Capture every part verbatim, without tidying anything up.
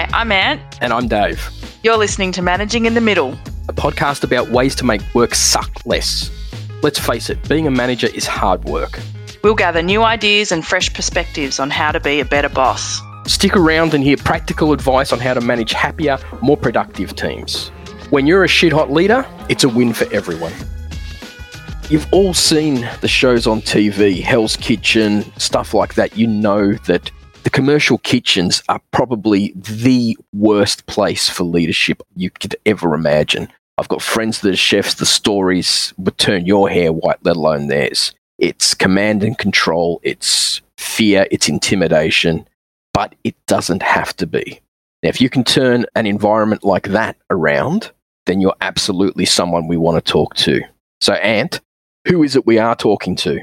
Hi, I'm Ant. And I'm Dave. You're listening to Managing in the Middle, a podcast about ways to make work suck less. Let's face it, being a manager is hard work. We'll gather new ideas and fresh perspectives on how to be a better boss. Stick around and hear practical advice on how to manage happier, more productive teams. When you're a shit-hot leader, it's a win for everyone. You've all seen the shows on T V, Hell's Kitchen, stuff like that. You know that the commercial kitchens are probably the worst place for leadership you could ever imagine. I've got friends that are chefs. The stories would turn your hair white, let alone theirs. It's command and control. It's fear. It's intimidation. But it doesn't have to be. Now, if you can turn an environment like that around, then you're absolutely someone we want to talk to. So, Ant, who is it we are talking to?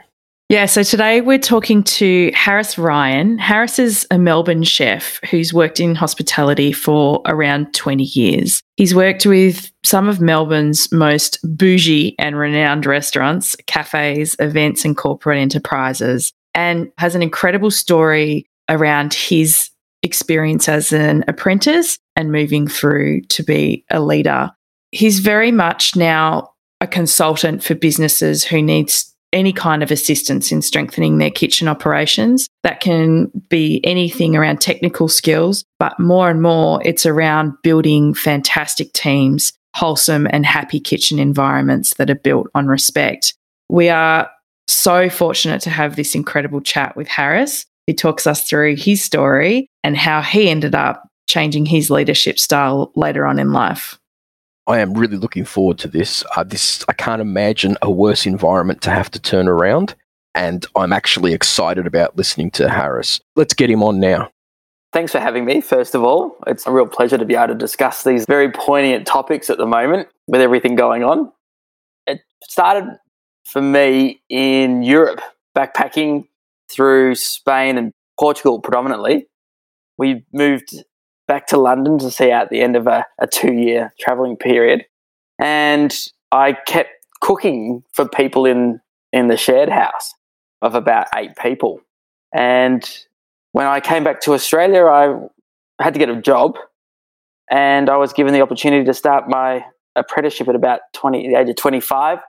Yeah, so today we're talking to Harris Ryan. Harris is a Melbourne chef who's worked in hospitality for around twenty years. He's worked with some of Melbourne's most bougie and renowned restaurants, cafes, events and corporate enterprises, and has an incredible story around his experience as an apprentice and moving through to be a leader. He's very much now a consultant for businesses who needs any kind of assistance in strengthening their kitchen operations. That can be anything around technical skills, but more and more it's around building fantastic teams, wholesome and happy kitchen environments that are built on respect. We are so fortunate to have this incredible chat with Harris. He talks us through his story and how he ended up changing his leadership style later on in life. I am really looking forward to this. Uh, this. I can't imagine a worse environment to have to turn around, and I'm actually excited about listening to Harris. Let's get him on now. Thanks for having me, first of all. It's a real pleasure to be able to discuss these very poignant topics at the moment with everything going on. It started for me in Europe, backpacking through Spain and Portugal predominantly. We moved back to London to see out the end of a, a two-year travelling period. And I kept cooking for people in, in the shared house of about eight people. And when I came back to Australia, I had to get a job, and I was given the opportunity to start my apprenticeship at about twenty, the age of twenty-five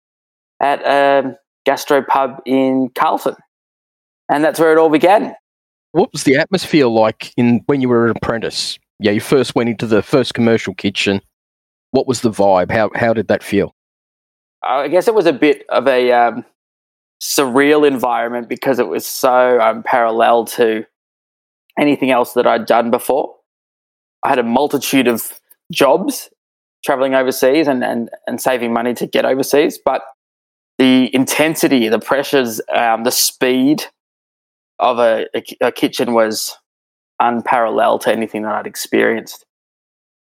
at a gastropub in Carlton. And that's where it all began. What was the atmosphere like in when you were an apprentice? Yeah, you first went into the first commercial kitchen. What was the vibe? How how did that feel? I guess it was a bit of a um, surreal environment because it was so um, parallel to anything else that I'd done before. I had a multitude of jobs travelling overseas and, and, and saving money to get overseas, but the intensity, the pressures, um, the speed of a, a, a kitchen was unparalleled to anything that I'd experienced.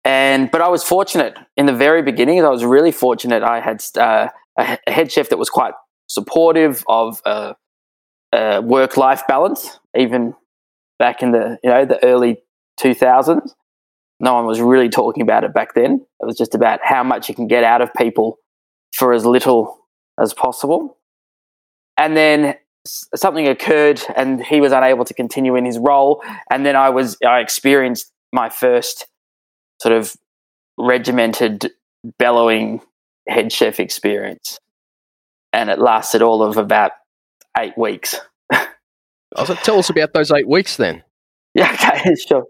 And but I was fortunate in the very beginning. I was really fortunate. I had uh, a, a head chef that was quite supportive of uh, uh, work-life balance. Even back in the you know the early two thousands, no one was really talking about it back then. It was just about how much you can get out of people for as little as possible. And then something occurred, and he was unable to continue in his role. And then I was, I experienced my first sort of regimented, bellowing head chef experience, and it lasted all of about eight weeks. So tell us about those eight weeks, then. Yeah, okay, sure.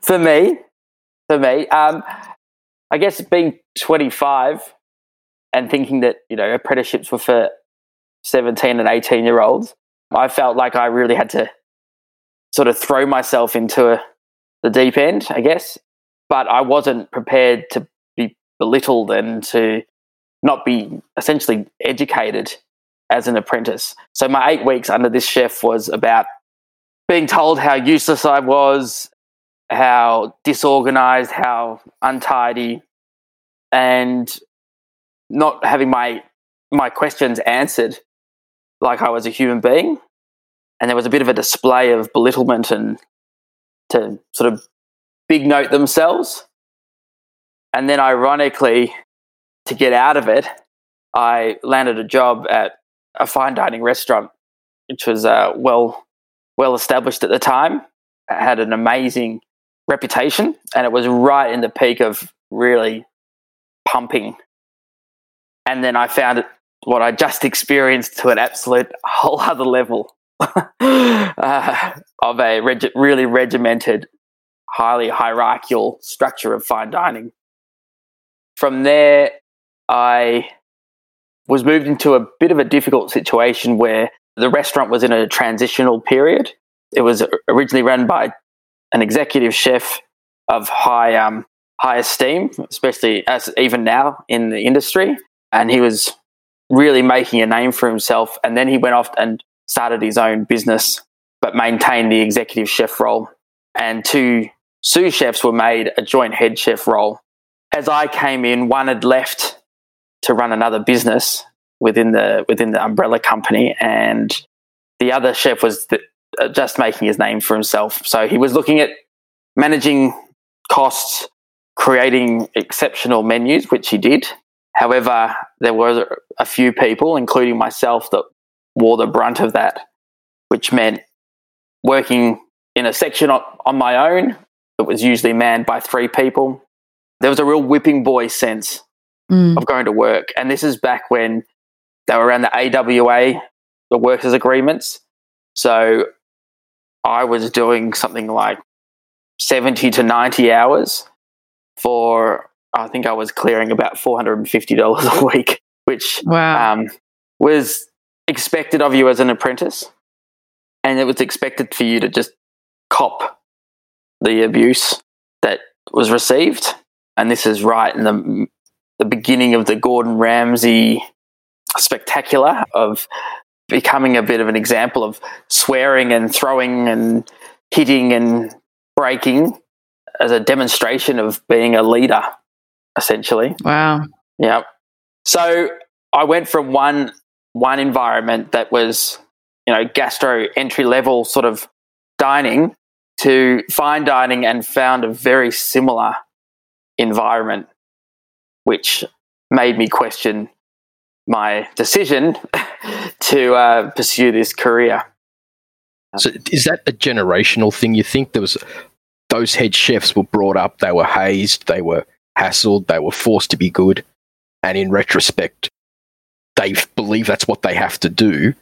For me, for me, um, I guess being twenty-five and thinking that you know apprenticeships were for seventeen and eighteen-year-olds, I felt like I really had to sort of throw myself into a, the deep end, I guess. But I wasn't prepared to be belittled and to not be essentially educated as an apprentice. So my eight weeks under this chef was about being told how useless I was, how disorganised, how untidy, and not having my my questions answered like I was a human being. And there was a bit of a display of belittlement and to sort of big note themselves. And then ironically, to get out of it, I landed a job at a fine dining restaurant, which was uh, well well established at the time. It had an amazing reputation, and it was right in the peak of really pumping. And then I found what I just experienced to an absolute whole other level uh, of a reg- really regimented, highly hierarchical structure of fine dining. From there, I was moved into a bit of a difficult situation where the restaurant was in a transitional period. It was originally run by an executive chef of high um, high esteem, especially as even now in the industry, and he was really making a name for himself. And then he went off and started his own business, but maintained the executive chef role. And two sous chefs were made a joint head chef role. As I came in, one had left to run another business within the within the umbrella company, and the other chef was the, uh, just making his name for himself. So he was looking at managing costs, creating exceptional menus, which he did. However, there were a few people, including myself, that wore the brunt of that, which meant working in a section on, on my own that was usually manned by three people. There was a real whipping boy sense mm. of going to work. And this is back when they were around the A W A, the workers' agreements. So I was doing something like seventy to ninety hours for, I think I was clearing about four hundred fifty dollars a week, which wow. um, was expected of you as an apprentice, and it was expected for you to just cop the abuse that was received. And this is right in the the beginning of the Gordon Ramsay spectacular of becoming a bit of an example of swearing and throwing and hitting and breaking as a demonstration of being a leader, essentially. Wow. Yeah. So I went from one one environment that was, you know, gastro entry level sort of dining to fine dining, and found a very similar environment, which made me question my decision to uh, pursue this career. So is that a generational thing, you think? There was those head chefs were brought up, they were hazed, they were hassled, they were forced to be good, and in retrospect they believe that's what they have to do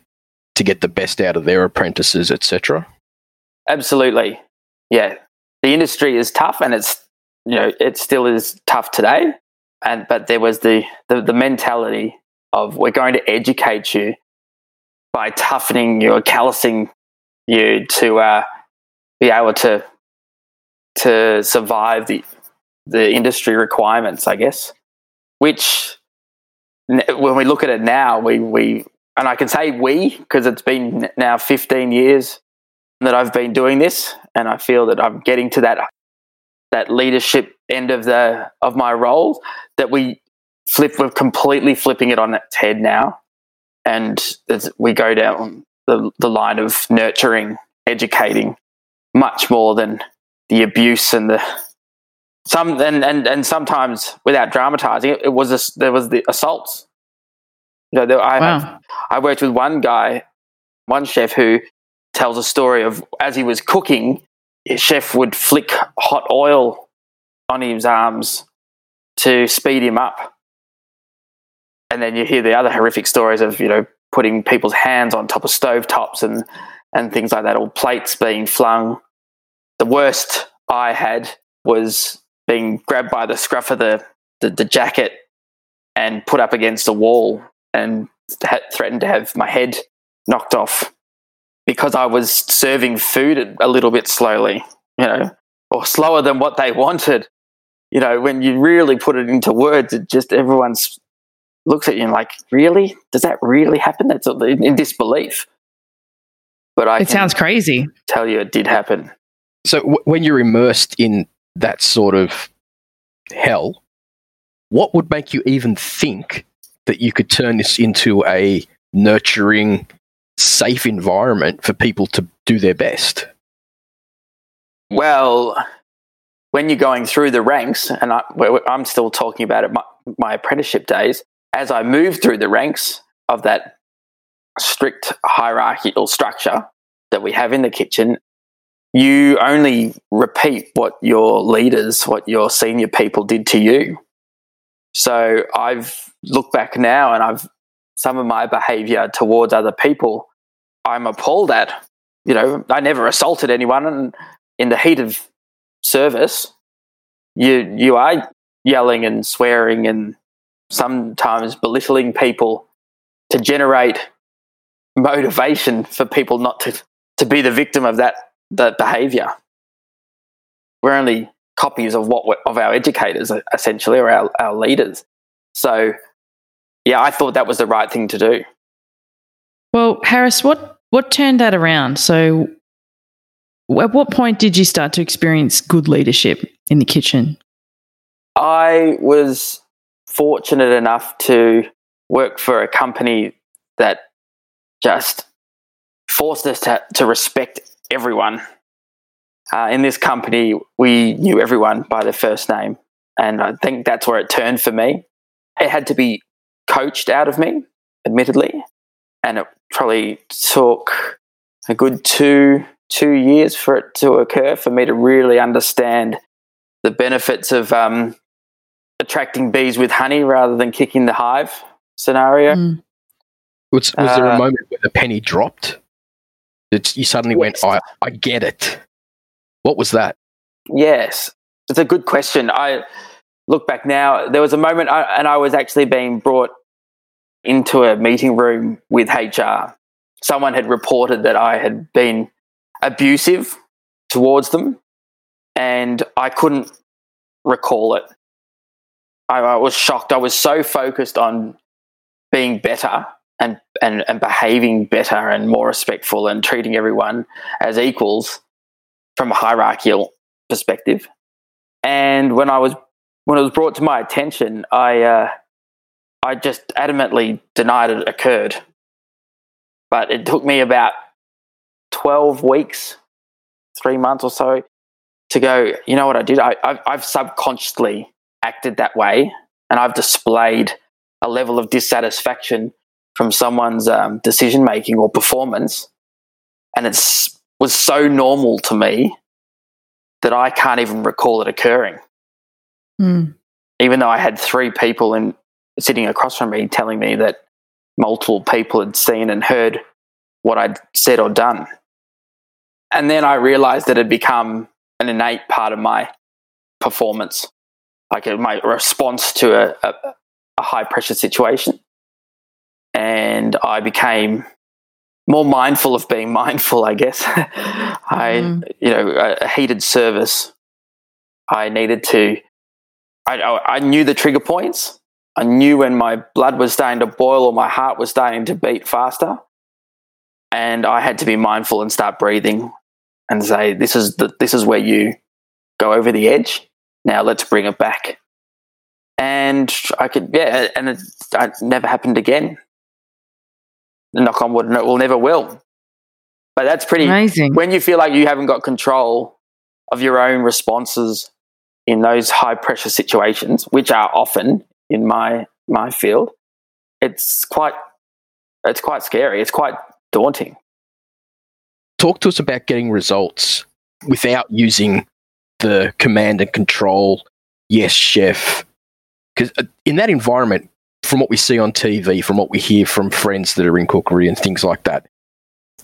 to get the best out of their apprentices, et cetera. Absolutely, yeah. The industry is tough, and it's, you know, it still is tough today. And but there was the, the the mentality of we're going to educate you by toughening you or callousing you to uh, be able to to survive the the industry requirements, I guess. Which, when we look at it now, we, we and I can say we because it's been now fifteen years that I've been doing this, and I feel that I'm getting to that that leadership end of the of my role, that we flip we're completely flipping it on its head now, and we go down the the line of nurturing, educating, much more than the abuse and the Some and, and, and sometimes, without dramatising it, it was a, there was the assaults. You know, there, I wow. have, I worked with one guy, one chef who tells a story of as he was cooking, his chef would flick hot oil on his arms to speed him up. And then you hear the other horrific stories of, you know, putting people's hands on top of stovetops and, and things like that, or plates being flung. The worst I had was being grabbed by the scruff of the, the, the jacket and put up against a wall, and ha- threatened to have my head knocked off because I was serving food a little bit slowly, you know, or slower than what they wanted. You know, when you really put it into words, it just everyone looks at you and like, really? Does that really happen? That's in, in disbelief. But I it sounds crazy. Tell you, it did happen. So w- when you're immersed in that sort of hell, what would make you even think that you could turn this into a nurturing, safe environment for people to do their best? Well, when you're going through the ranks, and I, I'm still talking about it, my, my apprenticeship days, as I moved through the ranks of that strict hierarchical structure that we have in the kitchen, you only repeat what your leaders, what your senior people did to you. So I've looked back now and I've some of my behaviour towards other people, I'm appalled at. You know, I never assaulted anyone, and in the heat of service, you you are yelling and swearing and sometimes belittling people to generate motivation for people not to, to be the victim of that that behaviour. We're only copies of what we're, of our educators, essentially, or our, our leaders. So, yeah, I thought that was the right thing to do. Well, Harris, what, what turned that around? So at what point did you start to experience good leadership in the kitchen? I was fortunate enough to work for a company that just forced us to, to respect everyone. Uh, in this company, we knew everyone by their first name, and I think that's where it turned for me. It had to be coached out of me, admittedly, and it probably took a good two two years for it to occur for me to really understand the benefits of um, attracting bees with honey rather than kicking the hive scenario. Mm. Was, was uh, there a moment where the penny dropped? That you suddenly yes. went, I, I get it. What was that? Yes, it's a good question. I look back now, there was a moment I, and I was actually being brought into a meeting room with H R. Someone had reported that I had been abusive towards them and I couldn't recall it. I, I was shocked. I was so focused on being better and, and, and behaving better and more respectful and treating everyone as equals from a hierarchical perspective. And when I was when it was brought to my attention, I uh, I just adamantly denied it occurred. But it took me about twelve weeks, three months or so, to go, you know what I did? I, I've, I've subconsciously acted that way, and I've displayed a level of dissatisfaction from someone's um, decision-making or performance, and it's was so normal to me that I can't even recall it occurring. Mm. Even though I had three people in, sitting across from me telling me that multiple people had seen and heard what I'd said or done. And then I realised that it had become an innate part of my performance, like my response to a, a, a high-pressure situation. And I became more mindful of being mindful, I guess. I, mm. you know, a heated service. I needed to, I, I knew the trigger points. I knew when my blood was starting to boil or my heart was starting to beat faster. And I had to be mindful and start breathing and say, this is the, this is where you go over the edge. Now let's bring it back. And I could, yeah, and it, it never happened again. Knock on wood, and it will never will. But that's pretty amazing. When you feel like you haven't got control of your own responses in those high pressure situations, which are often in my my field, it's quite it's quite scary. It's quite daunting. Talk to us about getting results without using the command and control. Yes, chef. Because in that environment, from what we see on T V, from what we hear from friends that are in cookery and things like that,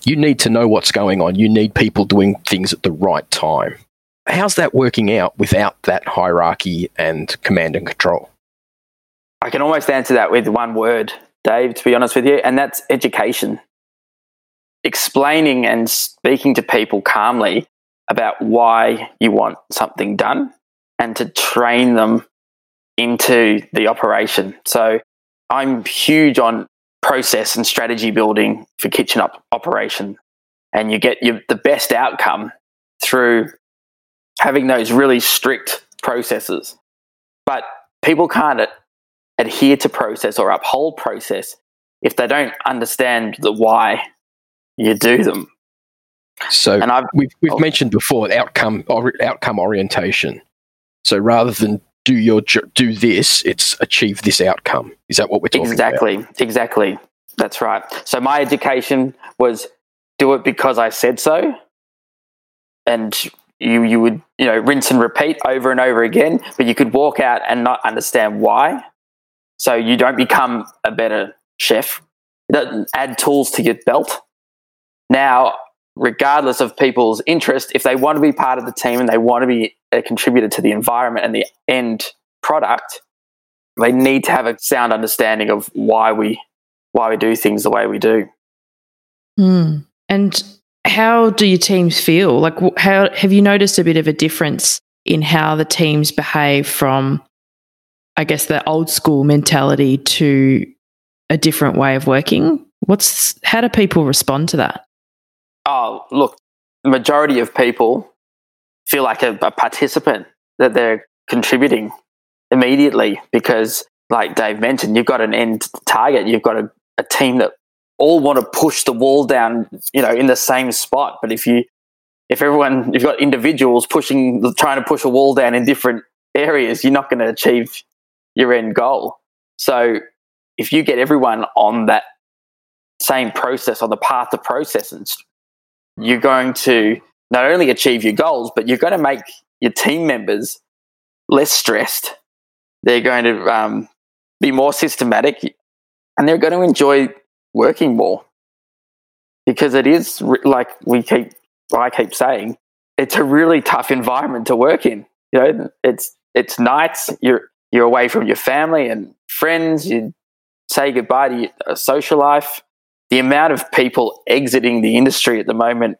you need to know what's going on. You need people doing things at the right time. How's that working out without that hierarchy and command and control? I can almost answer that with one word, Dave, to be honest with you, and that's education. Explaining and speaking to people calmly about why you want something done and to train them into the operation. So I'm huge on process and strategy building for kitchen op- operation, and you get your, the best outcome through having those really strict processes. But people can't ad- adhere to process or uphold process if they don't understand the why you do them. So and I've, we've, we've oh, mentioned before outcome or outcome orientation. So rather than do your do this, it's achieve this outcome. Is that what we're talking exactly, about? Exactly, exactly. That's right. So my education was do it because I said so, and you you would, you know, rinse and repeat over and over again, but you could walk out and not understand why. So you don't become a better chef. It doesn't add tools to your belt. Now, regardless of people's interest, if they want to be part of the team and they want to be a contributor to the environment and the end product, they need to have a sound understanding of why we why we do things the way we do. Mm. And how do your teams feel? Like, how have you noticed a bit of a difference in how the teams behave from, I guess, the old school mentality to a different way of working? What's how do people respond to that? Oh, look, the majority of people feel like a, a participant, that they're contributing immediately, because, like Dave mentioned, you've got an end target. You've got a, a team that all want to push the wall down, you know, in the same spot. But if you, if everyone, you've got individuals pushing, trying to push a wall down in different areas, you're not going to achieve your end goal. So if you get everyone on that same process, on the path of processes, you're going to not only achieve your goals, but you're going to make your team members less stressed. They're going to um, be more systematic, and they're going to enjoy working more, because it is, like we keep, well, I keep saying, it's a really tough environment to work in. You know, it's it's nights, you're you're away from your family and friends. You say goodbye to your social life. The amount of people exiting the industry at the moment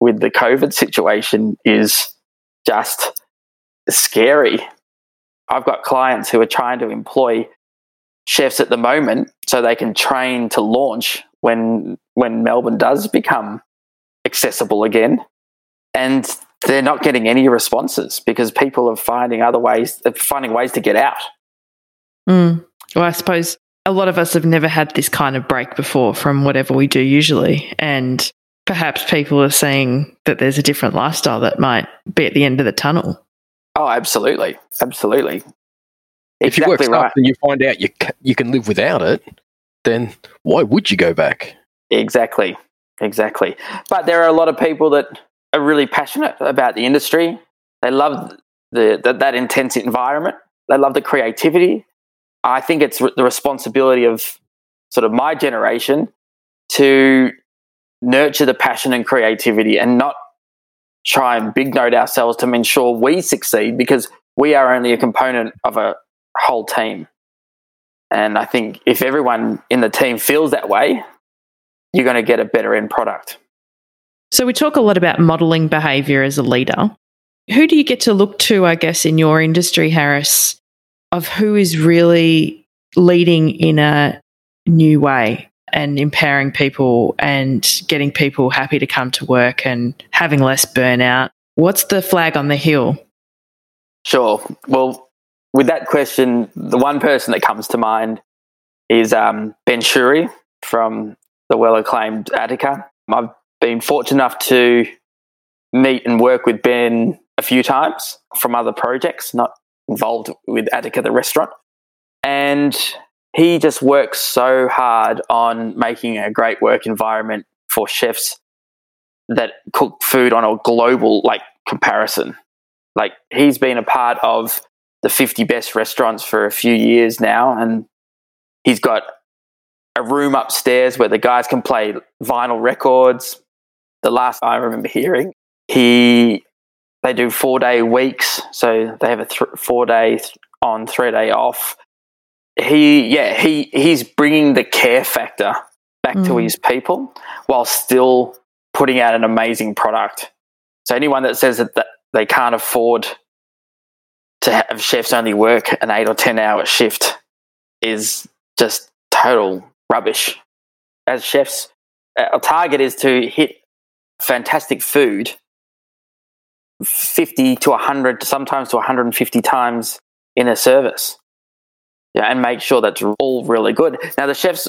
with the COVID situation is just scary. I've got clients who are trying to employ chefs at the moment so they can train to launch when when Melbourne does become accessible again, and they're not getting any responses because people are finding other ways, finding ways to get out. Mm. Well, I suppose a lot of us have never had this kind of break before from whatever we do usually, and perhaps people are seeing that there's a different lifestyle that might be at the end of the tunnel. Oh, absolutely. Absolutely. If exactly you work stuff right. and you find out you you can live without it, then why would you go back? Exactly. Exactly. But there are a lot of people that are really passionate about the industry. They love the, the that intense environment. They love the creativity. I think it's the responsibility of sort of my generation to nurture the passion and creativity and not try and big note ourselves to ensure we succeed, because we are only a component of a whole team. And I think if everyone in the team feels that way, you're going to get a better end product. So we talk a lot about modelling behaviour as a leader. Who do you get to look to, I guess, in your industry, Harris, of who is really leading in a new way and empowering people and getting people happy to come to work and having less burnout? What's the flag on the hill? Sure. Well, with that question, the one person that comes to mind is um, Ben Shuri from the well-acclaimed Attica. I've been fortunate enough to meet and work with Ben a few times from other projects, not involved with Attica, the restaurant. And he just works so hard on making a great work environment for chefs that cook food on a global, like, comparison. Like, he's been a part of the fifty best restaurants for a few years now, and he's got a room upstairs where the guys can play vinyl records. The last I remember hearing, he they do four-day weeks, so they have a th- four-day on, three-day off. He, yeah, he he's bringing the care factor back mm. to his people while still putting out an amazing product. So anyone that says that, that they can't afford to have chefs only work an eight or ten-hour shift is just total rubbish. As chefs, our target is to hit fantastic food fifty to one hundred, sometimes to one hundred fifty times in a service. Yeah, and make sure that's all really good. Now, the chefs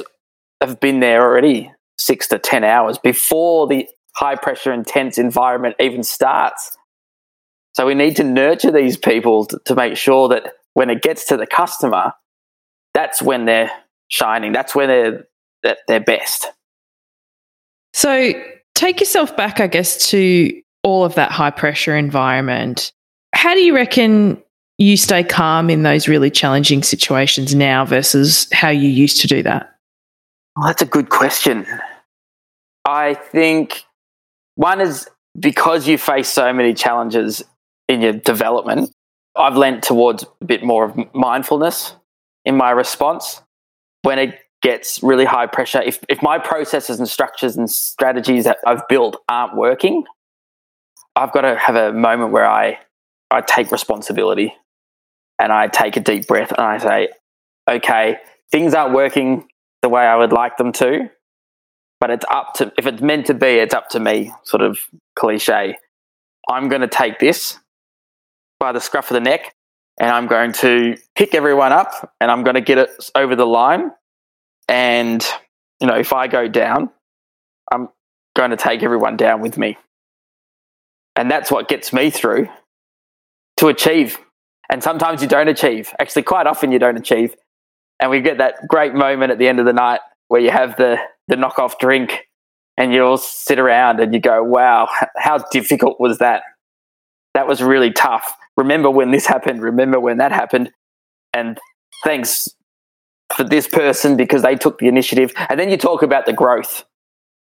have been there already six to ten hours before the high-pressure, intense environment even starts. So we need to nurture these people to, to make sure that when it gets to the customer, that's when they're shining, that's when they're at their best. So take yourself back, I guess, to all of that high pressure environment. How do you reckon you stay calm in those really challenging situations now versus how you used to do that? Oh, that's a good question. I think one is because you face so many challenges in your development, I've leant towards a bit more of mindfulness in my response. When it gets really high pressure, if, if my processes and structures and strategies that I've built aren't working, I've got to have a moment where I, I take responsibility and I take a deep breath and I say, okay, things aren't working the way I would like them to, but it's up to, if it's meant to be, it's up to me, sort of cliche. I'm going to take this by the scruff of the neck and I'm going to pick everyone up and I'm going to get it over the line. And, you know, if I go down, I'm going to take everyone down with me. And that's what gets me through to achieve. And sometimes you don't achieve. Actually, quite often you don't achieve. And we get that great moment at the end of the night where you have the, the knockoff drink and you all sit around and you go, wow, how difficult was that? That was really tough. Remember when this happened? Remember when that happened? And thanks for this person because they took the initiative. And then you talk about the growth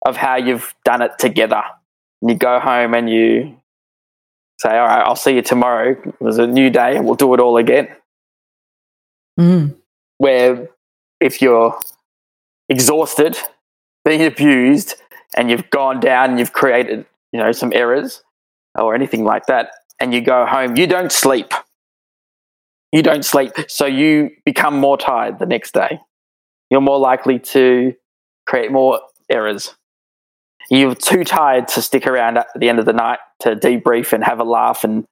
of how you've done it together. And you go home and you say, all right, I'll see you tomorrow. It was a new day. We'll do it all again. Mm. Where if you're exhausted, being abused, and you've gone down and you've created, you know, some errors or anything like that, and you go home, you don't sleep. You don't sleep, so you become more tired the next day. You're more likely to create more errors. You're too tired to stick around at the end of the night to debrief and have a laugh and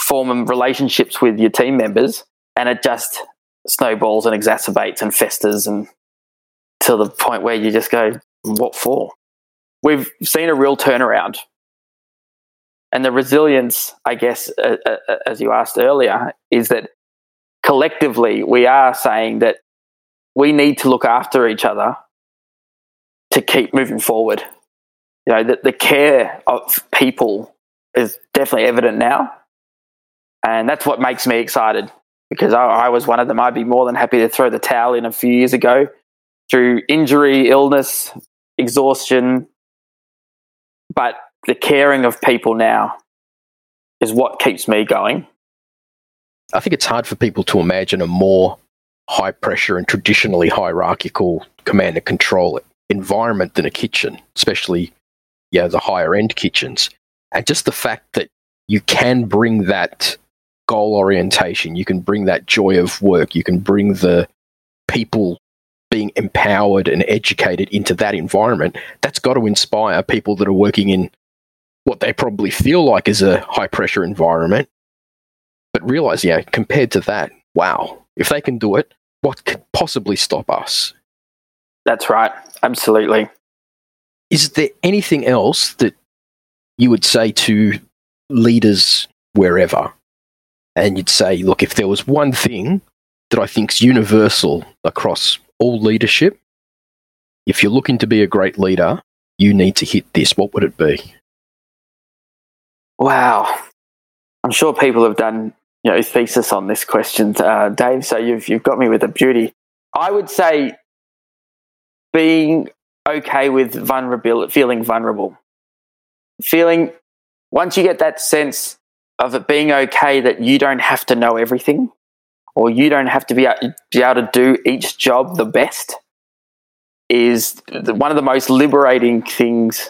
form relationships with your team members, and it just snowballs and exacerbates and festers and till the point where you just go, what for? We've seen a real turnaround. And the resilience, I guess, uh, uh, as you asked earlier, is that collectively we are saying that we need to look after each other to keep moving forward. You know, that the care of people is definitely evident now. And that's what makes me excited because I, I was one of them. I'd be more than happy to throw the towel in a few years ago through injury, illness, exhaustion, but the caring of people now is what keeps me going. I think it's hard for people to imagine a more high-pressure and traditionally hierarchical command and control environment than a kitchen, especially, you know, the higher-end kitchens. And just the fact that you can bring that goal orientation, you can bring that joy of work, you can bring the people being empowered and educated into that environment, that's got to inspire people that are working in what they probably feel like is a high-pressure environment, but realise, yeah, compared to that, wow, if they can do it, what could possibly stop us? That's right, absolutely. Is there anything else that you would say to leaders wherever? And you'd say, look, if there was one thing that I think's universal across all leadership, if you're looking to be a great leader, you need to hit this, what would it be? Wow. I'm sure people have done, you know, thesis on this question, uh, Dave, so you've you've got me with a beauty. I would say being okay with vulnerability, feeling vulnerable. Feeling, once you get that sense of it being okay that you don't have to know everything or you don't have to be able, be able to do each job the best, is the, one of the most liberating things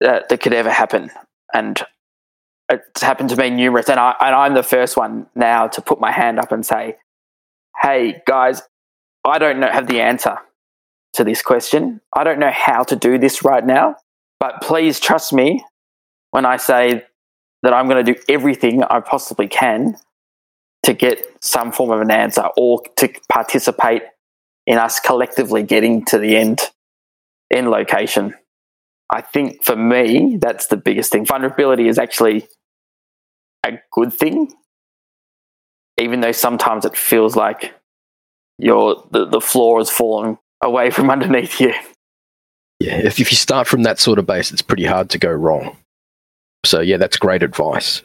that, that could ever happen. And it's happened to me numerous, and, I, and I'm the first one now to put my hand up and say, hey, guys, I don't know, have the answer to this question. I don't know how to do this right now, but please trust me when I say that I'm going to do everything I possibly can to get some form of an answer or to participate in us collectively getting to the end, end location. I think for me, that's the biggest thing. Vulnerability is actually a good thing, even though sometimes it feels like you're, the, the floor has fallen away from underneath you. Yeah, if, if you start from that sort of base, it's pretty hard to go wrong. So, yeah, that's great advice.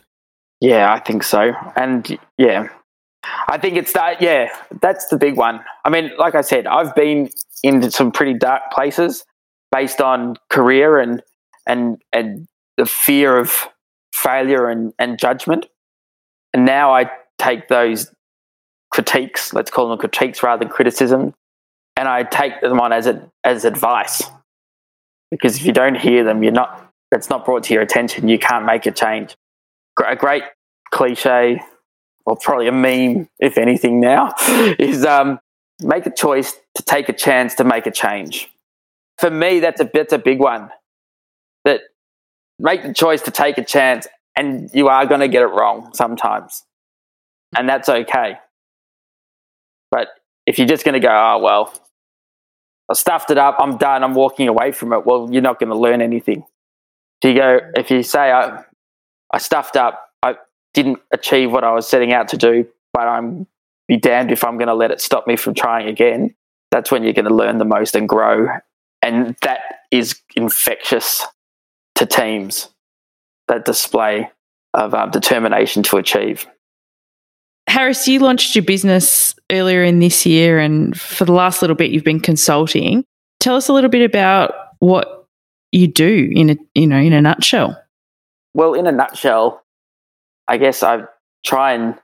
Yeah, I think so. And, yeah, I think it's that, yeah, that's the big one. I mean, like I said, I've been into some pretty dark places based on career and and and the fear of failure and, and judgment. And now I take those critiques, let's call them critiques rather than criticism, and I take them on as a, as advice. Because if you don't hear them, you're not, it's not brought to your attention, you can't make a change. A great cliche, or probably a meme, if anything now, is um, make a choice to take a chance to make a change. For me, that's a that's a big one. That make the choice to take a chance, and you are going to get it wrong sometimes, and that's okay. But if you're just going to go, oh, well, I stuffed it up, I'm done, I'm walking away from it, well, you're not going to learn anything. If you go, if you say, I, I stuffed up, I didn't achieve what I was setting out to do, but I'm be damned if I'm going to let it stop me from trying again, that's when you're going to learn the most and grow. And that is infectious to teams, that display of um, determination to achieve. Harris, you launched your business earlier in this year, and for the last little bit you've been consulting. Tell us a little bit about what you do in a, you know, in a nutshell. Well, in a nutshell, I guess I try and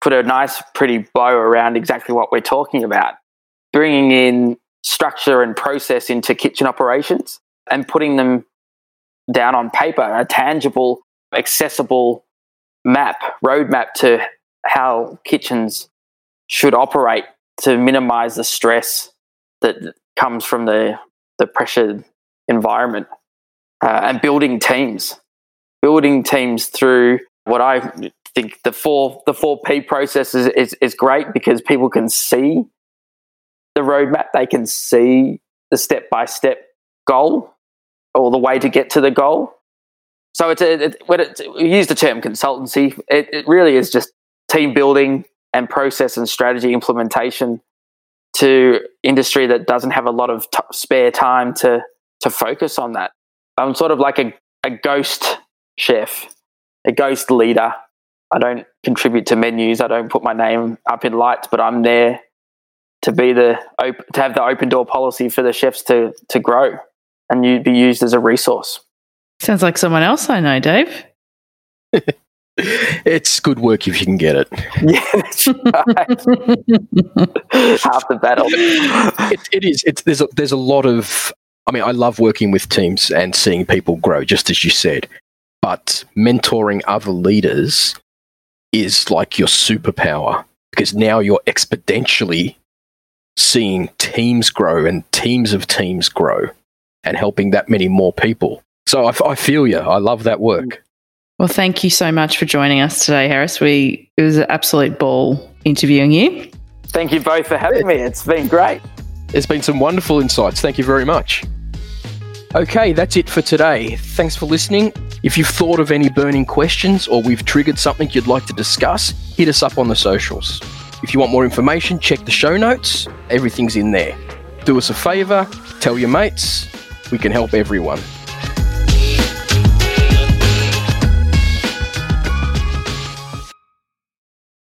put a nice, pretty bow around exactly what we're talking about, bringing in structure and process into kitchen operations and putting them down on paper, a tangible, accessible map, roadmap to how kitchens should operate to minimise the stress that comes from the, the pressured environment, uh, and building teams. Building teams through what I think the four the four P process is, is, is great because people can see the roadmap, they can see the step-by-step goal or the way to get to the goal. So it's a, it, when it, we use the term consultancy, it, it really is just team building and process and strategy implementation to industry that doesn't have a lot of t- spare time to to focus on that. I'm sort of like a, a ghost chef, a ghost leader. I don't contribute to menus. I don't put my name up in lights, but I'm there to be the op- to have the open door policy for the chefs to to grow, and you'd be used as a resource. Sounds like someone else I know, Dave. It's good work if you can get it. Yeah, that's right. Half the battle. It, it is. It's, there's, a, there's a lot of... I mean, I love working with teams and seeing people grow, just as you said. But mentoring other leaders is like your superpower, because now you're exponentially seeing teams grow and teams of teams grow and helping that many more people. So I, I feel you. I love that work. Well, thank you so much for joining us today, Harris. We it was an absolute ball interviewing you. Thank you both for having me. It's been great. It's been some wonderful insights. Thank you very much. Okay, that's it for today. Thanks for listening. If you've thought of any burning questions or we've triggered something you'd like to discuss, hit us up on the socials. If you want more information, check the show notes. Everything's in there. Do us a favour, tell your mates. We can help everyone.